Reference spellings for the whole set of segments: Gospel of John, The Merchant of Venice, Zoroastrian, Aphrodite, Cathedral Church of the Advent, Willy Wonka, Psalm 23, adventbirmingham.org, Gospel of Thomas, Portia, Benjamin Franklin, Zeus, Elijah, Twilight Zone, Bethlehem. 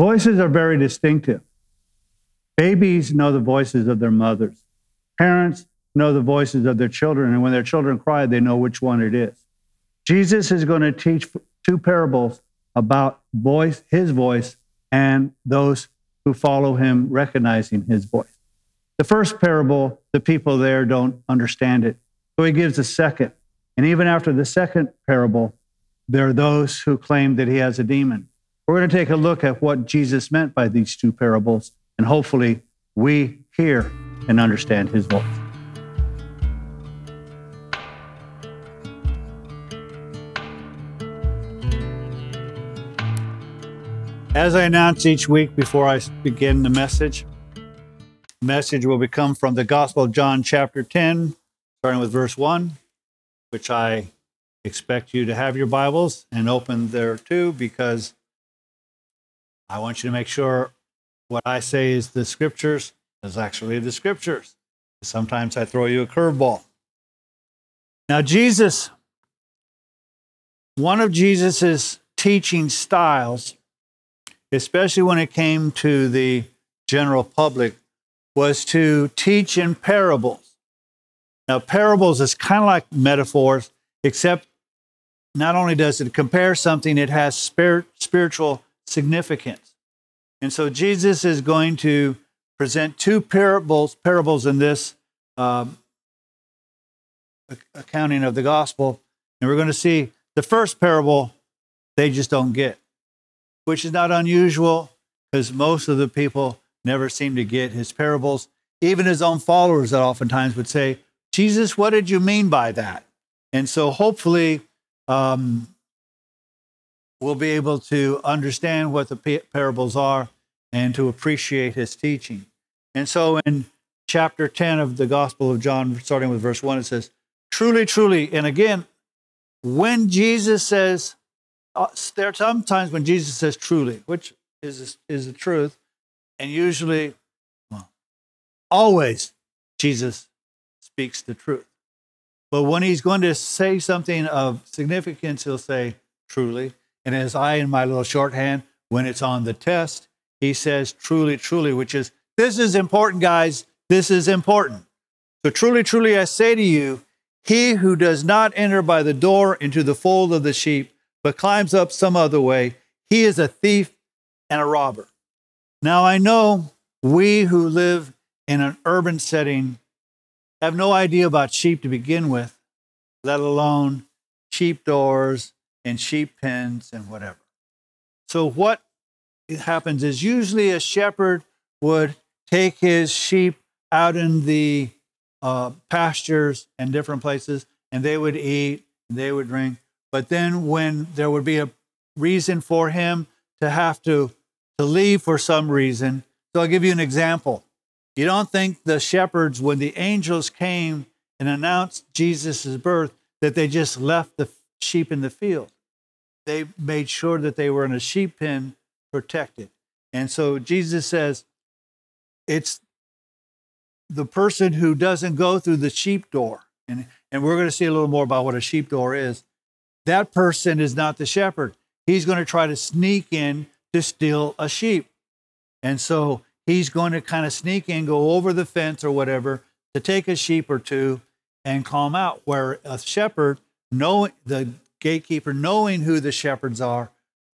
Voices are very distinctive. Babies know the voices of their mothers. Parents know the voices of their children, and when their children cry, they know which one it is. Jesus is going to teach two parables about voice, his voice, and those who follow him recognizing his voice. The first parable, the people there don't understand it. So he gives a second. And even after the second parable, there are those who claim that he has a demon. We're going to take a look at what Jesus meant by these two parables, and hopefully we hear and understand his voice. As I announce each week before I begin the message will come from the Gospel of John, chapter 10, starting with verse 1, which I expect you to have your Bibles and open there too, because I want you to make sure what I say is the Scriptures is actually the Scriptures. Sometimes I throw you a curveball. Now, Jesus, one of Jesus's teaching styles, especially when it came to the general public, was to teach in parables. Now, parables is kind of like metaphors, except not only does it compare something, it has spiritual significance. And so Jesus is going to present two parables in this accounting of the gospel. And we're going to see the first parable, they just don't get, which is not unusual because most of the people never seem to get his parables. Even his own followers that oftentimes would say, Jesus, what did you mean by that? And so hopefully we'll be able to understand what the parables are and to appreciate his teaching. And so in chapter 10 of the Gospel of John, starting with verse 1, it says, truly, truly. And again, when Jesus says, there are sometimes when Jesus says truly, which is the truth, and usually, well, always Jesus speaks the truth. But when he's going to say something of significance, he'll say truly. And as I, in my little shorthand, when it's on the test, he says truly, truly, which is, this is important, guys. This is important. So truly, truly, I say to you, he who does not enter by the door into the fold of the sheep, but climbs up some other way, he is a thief and a robber. Now, I know we who live in an urban setting have no idea about sheep to begin with, let alone sheep doors and sheep pens and whatever. So what happens is usually a shepherd would take his sheep out in the pastures and different places, and they would eat, and they would drink. But then when there would be a reason for him to have to leave for some reason. So I'll give you an example. You don't think the shepherds, when the angels came and announced Jesus' birth, that they just left the sheep in the field. They made sure that they were in a sheep pen protected. And so Jesus says, it's the person who doesn't go through the sheep door. And we're going to see a little more about what a sheep door is. That person is not the shepherd. He's going to try to sneak in to steal a sheep. And so he's going to kind of sneak in, go over the fence or whatever, to take a sheep or two and calm out, where a shepherd, knowing the gatekeeper, knowing who the shepherds are,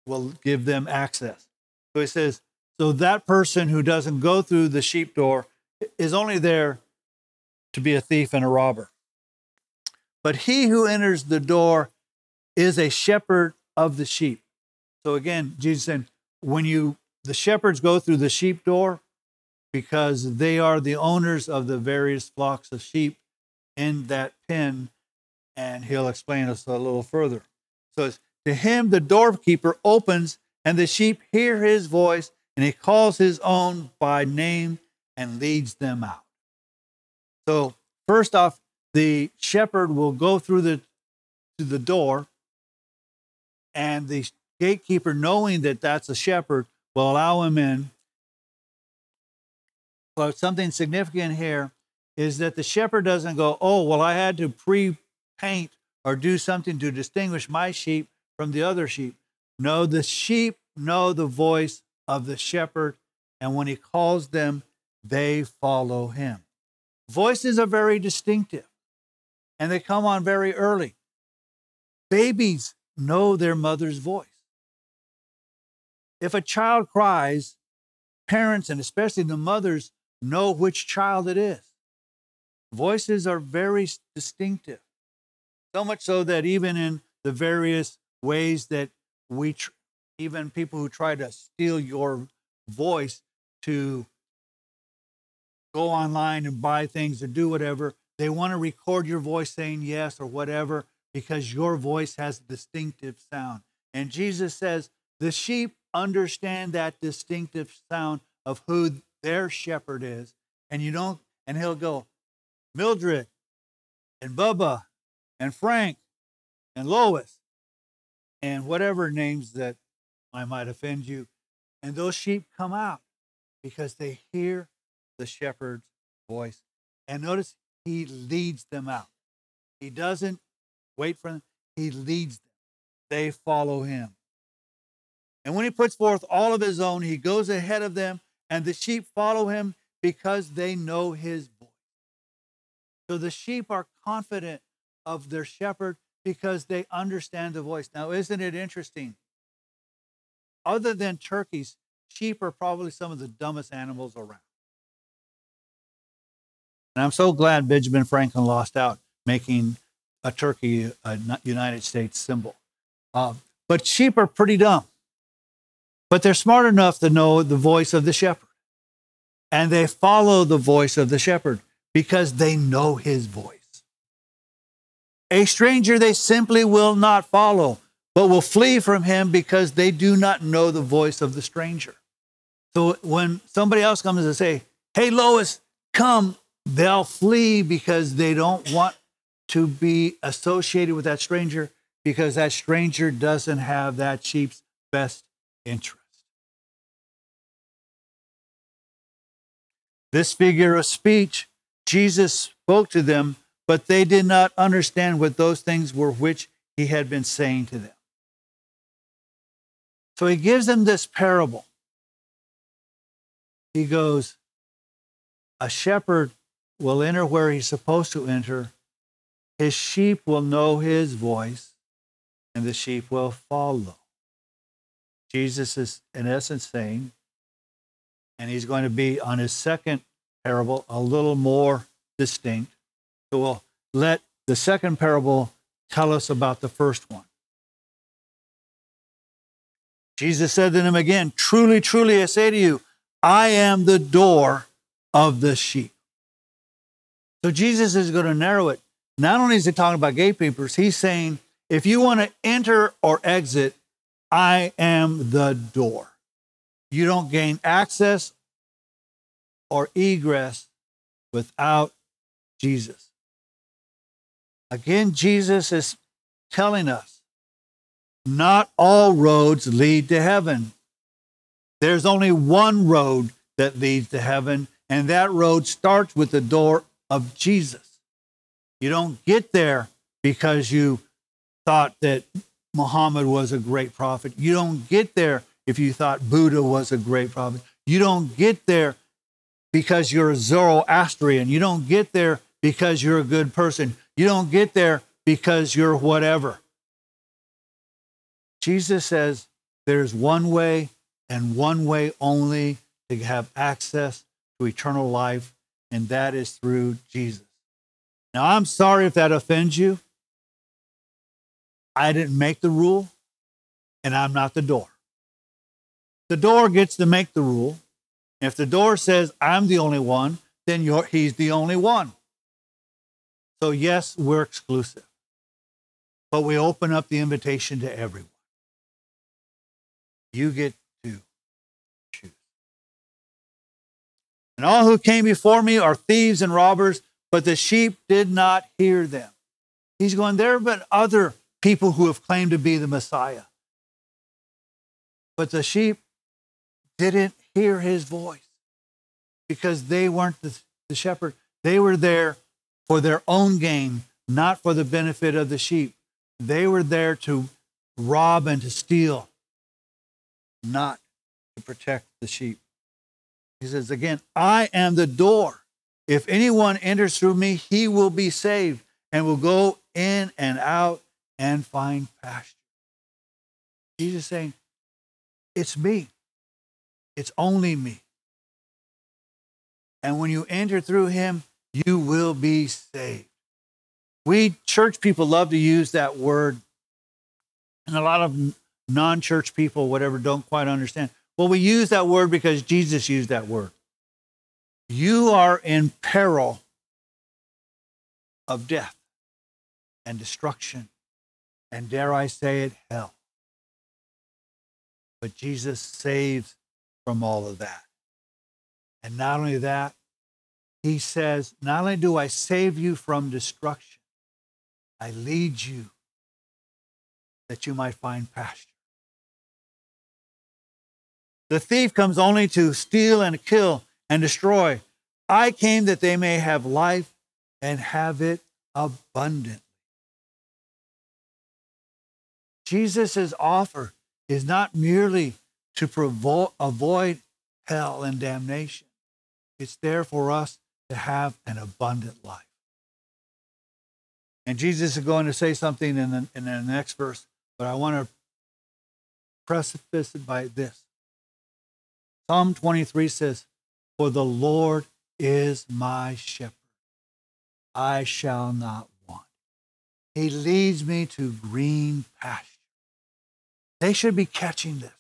will give them access. So he says, so that person who doesn't go through the sheep door is only there to be a thief and a robber. But he who enters the door is a shepherd of the sheep. So again, Jesus said, when the shepherds go through the sheep door, because they are the owners of the various flocks of sheep in that pen, and he'll explain us a little further. So it's, to him, the doorkeeper opens, and the sheep hear his voice, and he calls his own by name and leads them out. So first off, the shepherd will go through the door, and the gatekeeper, knowing that that's a shepherd, will allow him in. But something significant here is that the shepherd doesn't go, oh, well, I had to pre-paint or do something to distinguish my sheep from the other sheep. No, the sheep know the voice of the shepherd, and when he calls them, they follow him. Voices are very distinctive, and they come on very early. Babies know their mother's voice. If a child cries, parents, and especially the mothers, know which child it is. Voices are very distinctive, so much so that even in the various ways that we, even people who try to steal your voice to go online and buy things or do whatever, they want to record your voice saying yes or whatever, because your voice has a distinctive sound. And Jesus says, the sheep understand that distinctive sound of who their shepherd is. And you don't, and he'll go, Mildred and Bubba and Frank and Lois and whatever names that I might offend you. And those sheep come out because they hear the shepherd's voice. And notice he leads them out. He doesn't wait for them. He leads them. They follow him. And when he puts forth all of his own, he goes ahead of them, and the sheep follow him because they know his voice. So the sheep are confident of their shepherd because they understand the voice. Now, isn't it interesting? Other than turkeys, sheep are probably some of the dumbest animals around. And I'm so glad Benjamin Franklin lost out making a turkey a United States symbol. But sheep are pretty dumb. But they're smart enough to know the voice of the shepherd. And they follow the voice of the shepherd because they know his voice. A stranger they simply will not follow, but will flee from him because they do not know the voice of the stranger. So when somebody else comes and say, hey, Lois, come, they'll flee because they don't want to be associated with that stranger, because that stranger doesn't have that sheep's best interest. This figure of speech, Jesus spoke to them, but they did not understand what those things were which he had been saying to them. So he gives them this parable. He goes, a shepherd will enter where he's supposed to enter. His sheep will know his voice, and the sheep will follow. Jesus is, in essence, saying, and he's going to be on his second parable a little more distinct. So we'll let the second parable tell us about the first one. Jesus said to them again, truly, truly, I say to you, I am the door of the sheep. So Jesus is going to narrow it. Not only is he talking about gatekeepers, he's saying, if you want to enter or exit, I am the door. You don't gain access or egress without Jesus. Again, Jesus is telling us, not all roads lead to heaven. There's only one road that leads to heaven, and that road starts with the door of Jesus. You don't get there because you thought that Muhammad was a great prophet. You don't get there if you thought Buddha was a great prophet. You don't get there because you're a Zoroastrian. You don't get there because you're a good person. You don't get there because you're whatever. Jesus says there's one way and one way only to have access to eternal life, and that is through Jesus. Now, I'm sorry if that offends you. I didn't make the rule, and I'm not the door. The door gets to make the rule. If the door says, I'm the only one, then he's the only one. So yes, we're exclusive, but we open up the invitation to everyone. You get to choose. And all who came before me are thieves and robbers, but the sheep did not hear them. He's going, there have been other people who have claimed to be the Messiah. But the sheep didn't hear his voice because they weren't the shepherd. They were there for their own gain, not for the benefit of the sheep. They were there to rob and to steal, not to protect the sheep. He says again, I am the door. If anyone enters through me, he will be saved and will go in and out and find pasture. Jesus is saying, it's me. It's only me. And when you enter through him, you will be saved. We church people love to use that word. And a lot of non-church people, whatever, don't quite understand. Well, we use that word because Jesus used that word. You are in peril of death and destruction and, dare I say it, hell. But Jesus saves from all of that. And not only that, he says, not only do I save you from destruction, I lead you that you might find pasture. The thief comes only to steal and kill and destroy. I came that they may have life and have it abundantly. Jesus' offer is not merely to avoid hell and damnation. It's there for us to have an abundant life. And Jesus is going to say something in the next verse, but I want to preface it by this. Psalm 23 says, for the Lord is my shepherd. I shall not want. He leads me to green pasture. They should be catching this.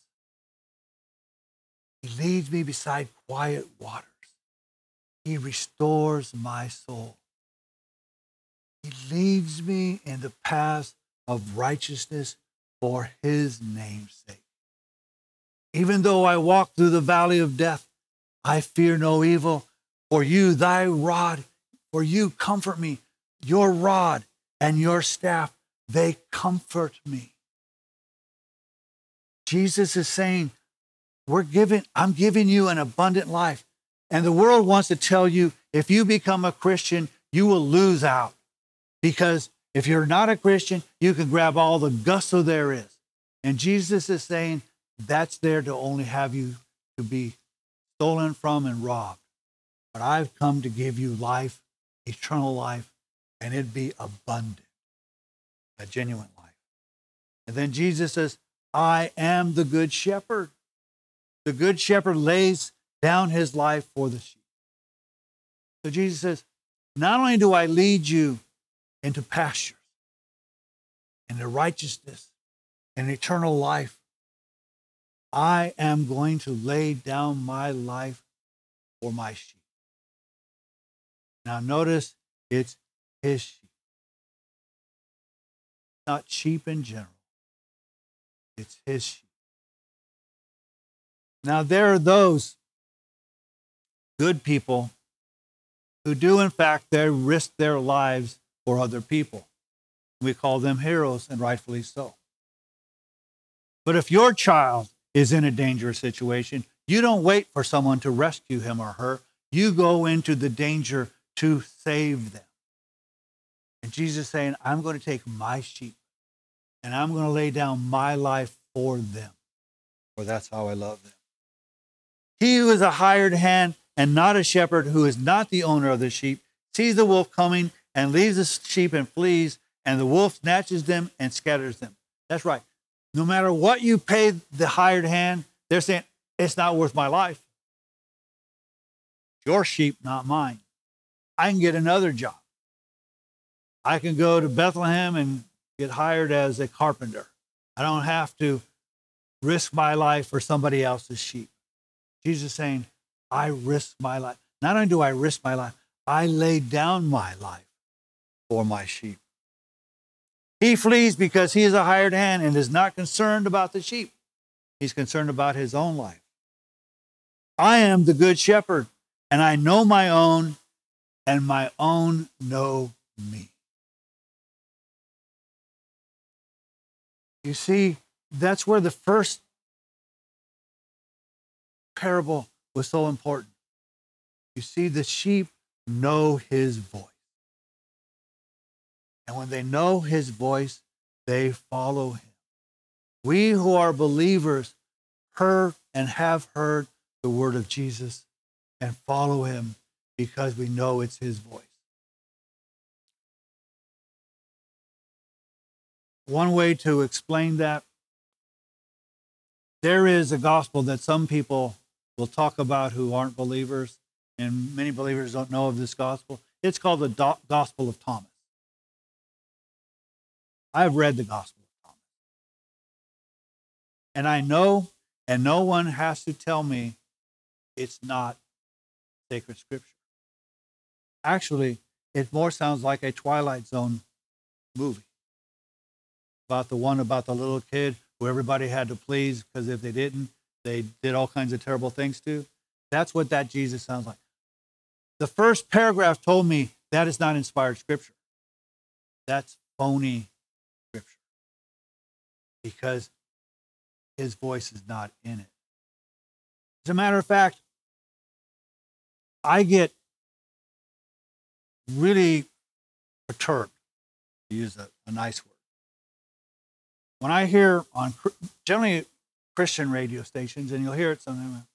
He leads me beside quiet waters. He restores my soul. He leads me in the paths of righteousness for his name's sake. Even though I walk through the valley of death, I fear no evil. For you, thy rod, for you comfort me. Your rod and your staff, they comfort me. Jesus is saying, I'm giving you an abundant life. And the world wants to tell you, if you become a Christian, you will lose out. Because if you're not a Christian, you can grab all the gusto there is. And Jesus is saying, that's there to only have you to be stolen from and robbed. But I've come to give you life, eternal life, and it'd be abundant, a genuine life. And then Jesus says, I am the good shepherd. The good shepherd lays down his life for the sheep. So Jesus says, not only do I lead you into pastures, into righteousness, and eternal life, I am going to lay down my life for my sheep. Now notice, it's his sheep. Not sheep in general. It's his sheep. Now there are those good people who do, in fact, they risk their lives for other people. We call them heroes, and rightfully so. But if your child is in a dangerous situation, you don't wait for someone to rescue him or her. You go into the danger to save them. And Jesus is saying, I'm going to take my sheep, and I'm going to lay down my life for them, for that's how I love them. He who is a hired hand and not a shepherd, who is not the owner of the sheep, sees the wolf coming and leaves the sheep and flees, and the wolf snatches them and scatters them. That's right. No matter what you pay the hired hand, they're saying, it's not worth my life. Your sheep, not mine. I can get another job. I can go to Bethlehem and get hired as a carpenter. I don't have to risk my life for somebody else's sheep. Jesus is saying, I risk my life. Not only do I risk my life, I lay down my life for my sheep. He flees because he is a hired hand and is not concerned about the sheep. He's concerned about his own life. I am the good shepherd, and I know my own, and my own know me. You see, that's where the first parable was so important. You see, the sheep know his voice. And when they know his voice, they follow him. We who are believers heard and have heard the word of Jesus and follow him because we know it's his voice. One way to explain that, there is a gospel that some people will talk about who aren't believers, and many believers don't know of this gospel. It's called the Gospel of Thomas. I've read the Gospel of Thomas. And I know, and no one has to tell me it's not sacred scripture. Actually, it more sounds like a Twilight Zone movie about the one about the little kid who everybody had to please because if they didn't, they did all kinds of terrible things to. That's what that Jesus sounds like. The first paragraph told me that is not inspired scripture. That's phony scripture because his voice is not in it. As a matter of fact, I get really perturbed, to use a nice word, when I hear on generally Christian radio stations, and you'll hear it sometimes,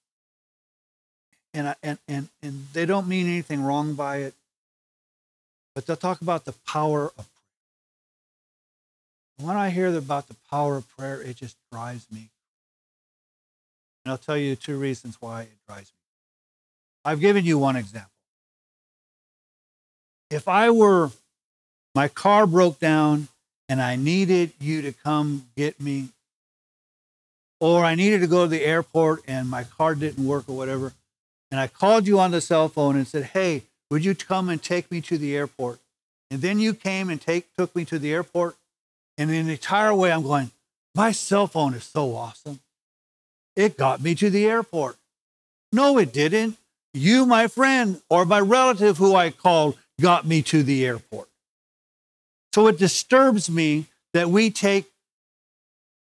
and they don't mean anything wrong by it, but they'll talk about the power of prayer. And when I hear about the power of prayer, it just drives me. And I'll tell you two reasons why it drives me. I've given you one example. If my car broke down, and I needed you to come get me, or I needed to go to the airport and my car didn't work or whatever, and I called you on the cell phone and said, hey, would you come and take me to the airport? And then you came and took me to the airport, and the entire way I'm going, my cell phone is so awesome. It got me to the airport. No, it didn't. You, my friend, or my relative who I called, got me to the airport. So it disturbs me that we take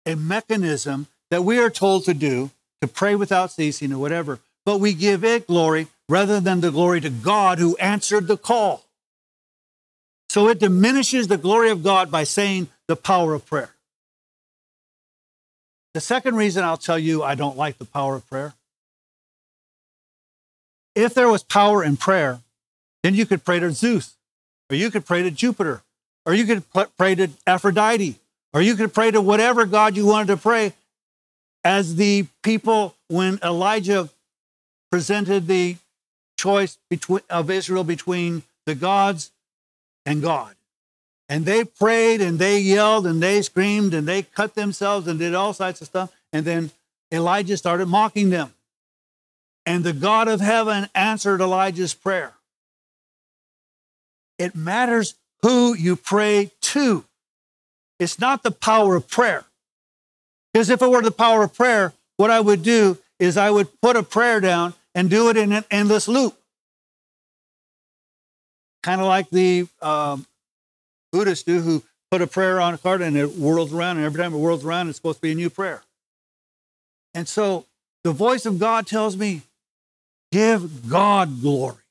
a mechanism that we are told to do, to pray without ceasing or whatever, but we give it glory rather than the glory to God who answered the call. So it diminishes the glory of God by saying the power of prayer. The second reason I'll tell you I don't like the power of prayer. If there was power in prayer, then you could pray to Zeus, or you could pray to Jupiter, or you could pray to Aphrodite, or you could pray to whatever God you wanted to pray, as the people when Elijah presented the choice of Israel between the gods and God. And they prayed, and they yelled, and they screamed, and they cut themselves and did all sorts of stuff. And then Elijah started mocking them. And the God of heaven answered Elijah's prayer. It matters who you pray to. It's not the power of prayer. Because if it were the power of prayer, what I would do is I would put a prayer down and do it in an endless loop. Kind of like the Buddhists do, who put a prayer on a card and it whirls around, and every time it whirls around, it's supposed to be a new prayer. And so the voice of God tells me, give God glory.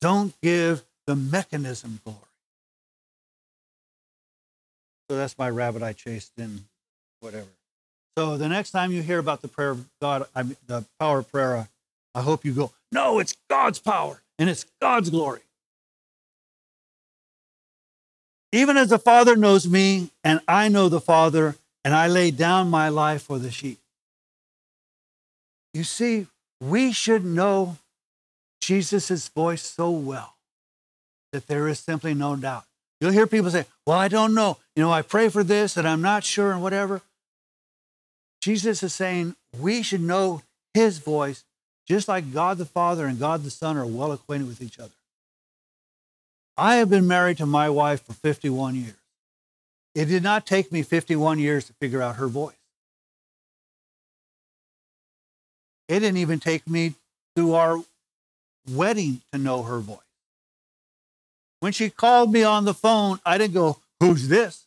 Don't give the mechanism glory. So that's my rabbit I chased in whatever. So the next time you hear about the prayer of God, the power of prayer, I hope you go, no, it's God's power and it's God's glory. Even as the Father knows me and I know the Father, and I lay down my life for the sheep. You see, we should know Jesus' voice so well that there is simply no doubt. You'll hear people say, well, I don't know. You know, I pray for this and I'm not sure and whatever. Jesus is saying we should know his voice just like God the Father and God the Son are well acquainted with each other. I have been married to my wife for 51 years. It did not take me 51 years to figure out her voice. It didn't even take me through our wedding to know her voice. When she called me on the phone, I didn't go, who's this?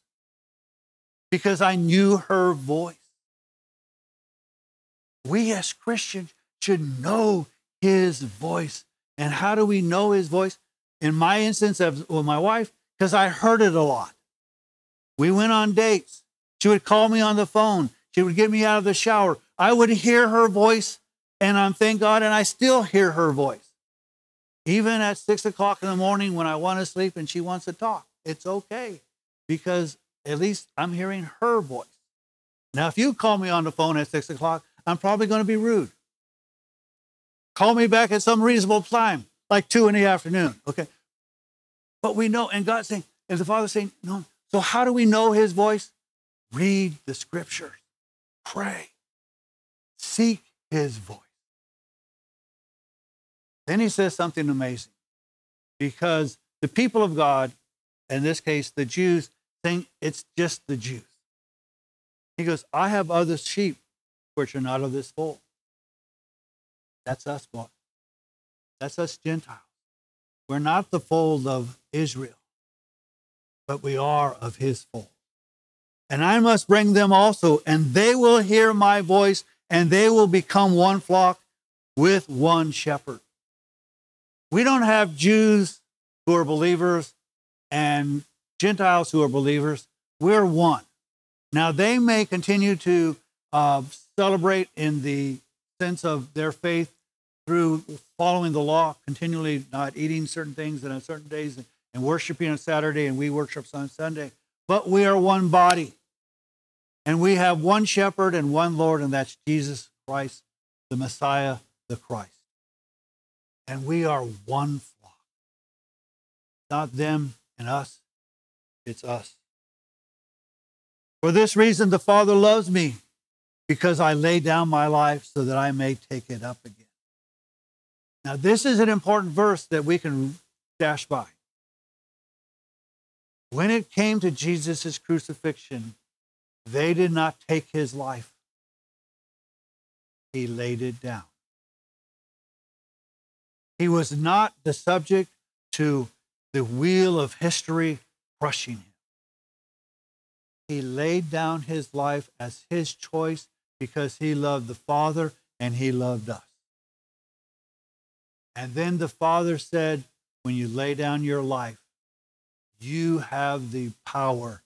Because I knew her voice. We as Christians should know his voice. And how do we know his voice? In my instance with my wife, because I heard it a lot. We went on dates. She would call me on the phone. She would get me out of the shower. I would hear her voice, and I thank God, and I still hear her voice. Even at 6 o'clock in the morning when I want to sleep and she wants to talk, it's okay, because at least I'm hearing her voice. Now, if you call me on the phone at 6 o'clock, I'm probably going to be rude. Call me back at some reasonable time, like 2 in the afternoon, okay? But we know, and God's saying, and the Father's saying, no. So how do we know his voice? Read the scriptures, pray, seek his voice. Then he says something amazing, because the people of God, in this case, the Jews, think it's just the Jews. He goes, I have other sheep which are not of this fold. That's us, boy. That's us Gentiles. We're not the fold of Israel, but we are of his fold. And I must bring them also, and they will hear my voice, and they will become one flock with one shepherd. We don't have Jews who are believers and Gentiles who are believers. We're one. Now, they may continue to celebrate in the sense of their faith through following the law, continually not eating certain things and on certain days and worshiping on Saturday, and we worship on Sunday. But we are one body. And we have one shepherd and one Lord, and that's Jesus Christ, the Messiah, the Christ. And we are one flock. Not them and us. It's us. For this reason, the Father loves me, because I lay down my life so that I may take it up again. Now, this is an important verse that we can dash by. When it came to Jesus' crucifixion, they did not take his life. He laid it down. He was not the subject to the wheel of history crushing him. He laid down his life as his choice, because he loved the Father and he loved us. And then the Father said, when you lay down your life, you have the power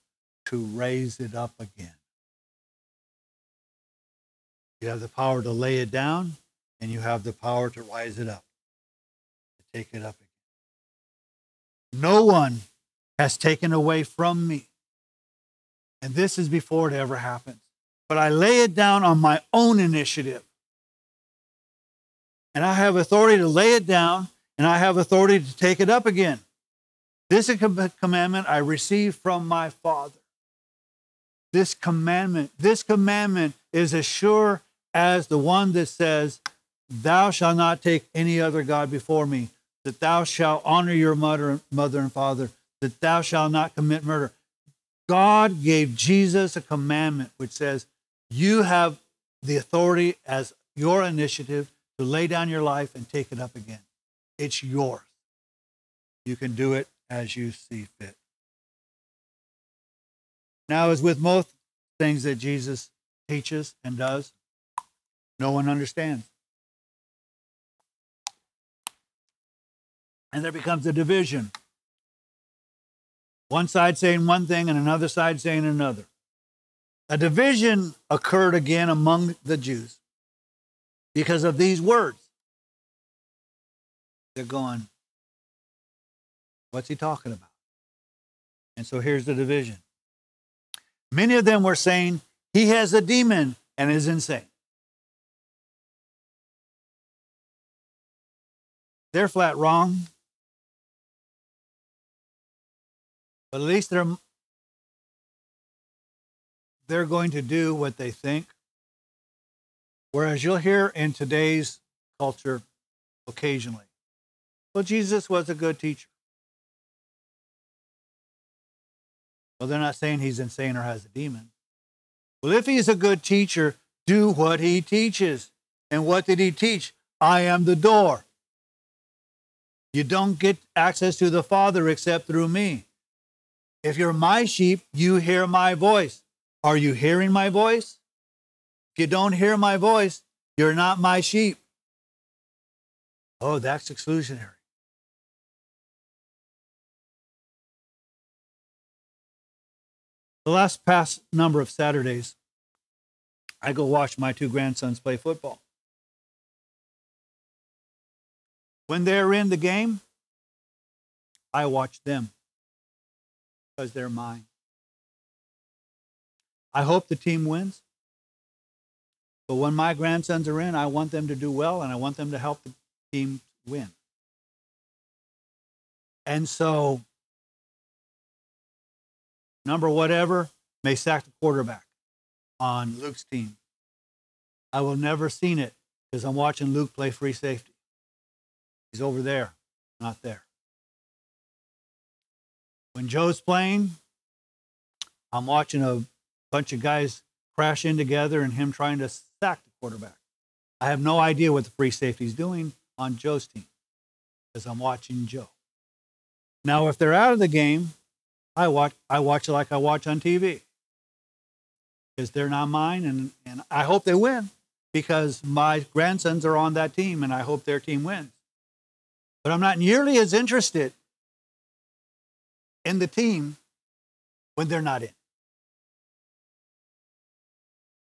to raise it up again. You have the power to lay it down, and you have the power to rise it up, to take it up again. No one has taken away from me. And this is before it ever happens. But I lay it down on my own initiative. And I have authority to lay it down, and I have authority to take it up again. This is a commandment I received from my Father. This commandment is as sure as the one that says, thou shalt not take any other God before me, that thou shalt honor your mother and father, that thou shalt not commit murder. God gave Jesus a commandment which says, you have the authority as your initiative to lay down your life and take it up again. It's yours. You can do it as you see fit. Now, as with most things that Jesus teaches and does, no one understands. And there becomes a division. One side saying one thing and another side saying another. A division occurred again among the Jews because of these words. They're going, what's he talking about? And so here's the division. Many of them were saying, he has a demon and is insane. They're flat wrong. But at least they're going to do what they think. Whereas you'll hear in today's culture occasionally, well, Jesus was a good teacher. Well, they're not saying he's insane or has a demon. Well, if he's a good teacher, do what he teaches. And what did he teach? I am the door. You don't get access to the Father except through me. If you're my sheep, you hear my voice. Are you hearing my voice? If you don't hear my voice, you're not my sheep. Oh, that's exclusionary. The last past number of Saturdays, I go watch my two grandsons play football. When they're in the game, I watch them because they're mine. I hope the team wins. But when my grandsons are in, I want them to do well, and I want them to help the team win. And so, number whatever may sack the quarterback on Luke's team. I will never seen it because I'm watching Luke play free safety. He's over there, not there. When Joe's playing, I'm watching a bunch of guys crash in together and him trying to sack the quarterback. I have no idea what the free safety's doing on Joe's team because I'm watching Joe. Now, if they're out of the game, I watch it like I watch on TV because they're not mine, and I hope they win because my grandsons are on that team, and I hope their team wins. But I'm not nearly as interested in the team when they're not in.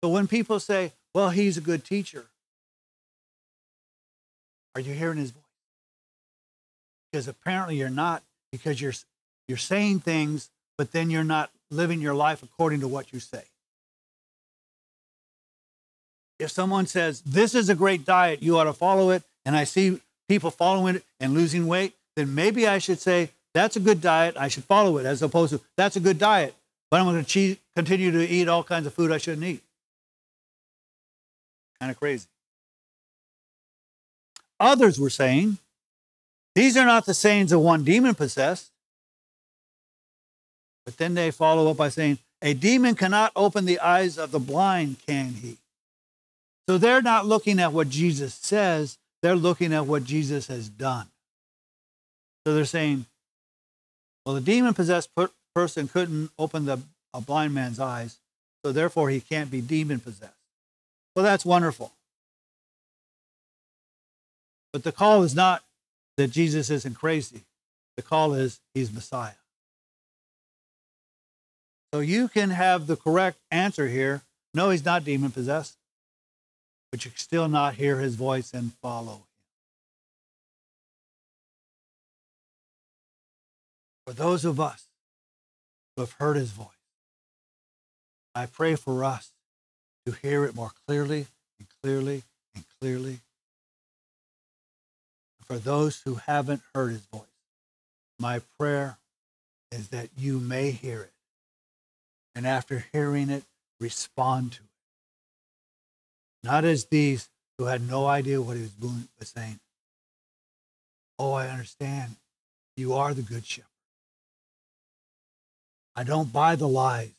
So when people say, well, he's a good teacher, are you hearing his voice? Because apparently you're not, because you're saying things, but then you're not living your life according to what you say. If someone says, this is a great diet, you ought to follow it, and I see people following it and losing weight, then maybe I should say, that's a good diet, I should follow it, as opposed to, that's a good diet, but I'm going to continue to eat all kinds of food I shouldn't eat. Kind of crazy. Others were saying, these are not the sayings of one demon-possessed. But then they follow up by saying, a demon cannot open the eyes of the blind, can he? So they're not looking at what Jesus says. They're looking at what Jesus has done. So they're saying, well, the demon-possessed person couldn't open a blind man's eyes, so therefore he can't be demon-possessed. Well, that's wonderful. But the call is not that Jesus isn't crazy. The call is he's Messiah. So you can have the correct answer here. No, he's not demon-possessed. But you can still not hear his voice and follow him. For those of us who have heard his voice, I pray for us to hear it more clearly and clearly and clearly. And for those who haven't heard his voice, my prayer is that you may hear it. And after hearing it, respond to it. Not as these who had no idea what he was doing, but saying, oh, I understand. You are the good shepherd. I don't buy the lies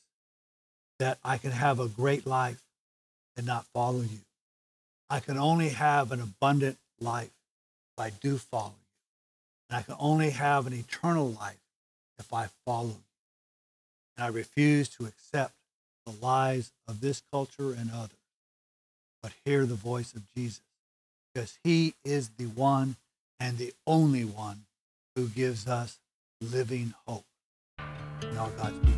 that I can have a great life and not follow you. I can only have an abundant life if I do follow you. And I can only have an eternal life if I follow you. And I refuse to accept the lies of this culture and others. But hear the voice of Jesus, because he is the one and the only one who gives us living hope in all God's people.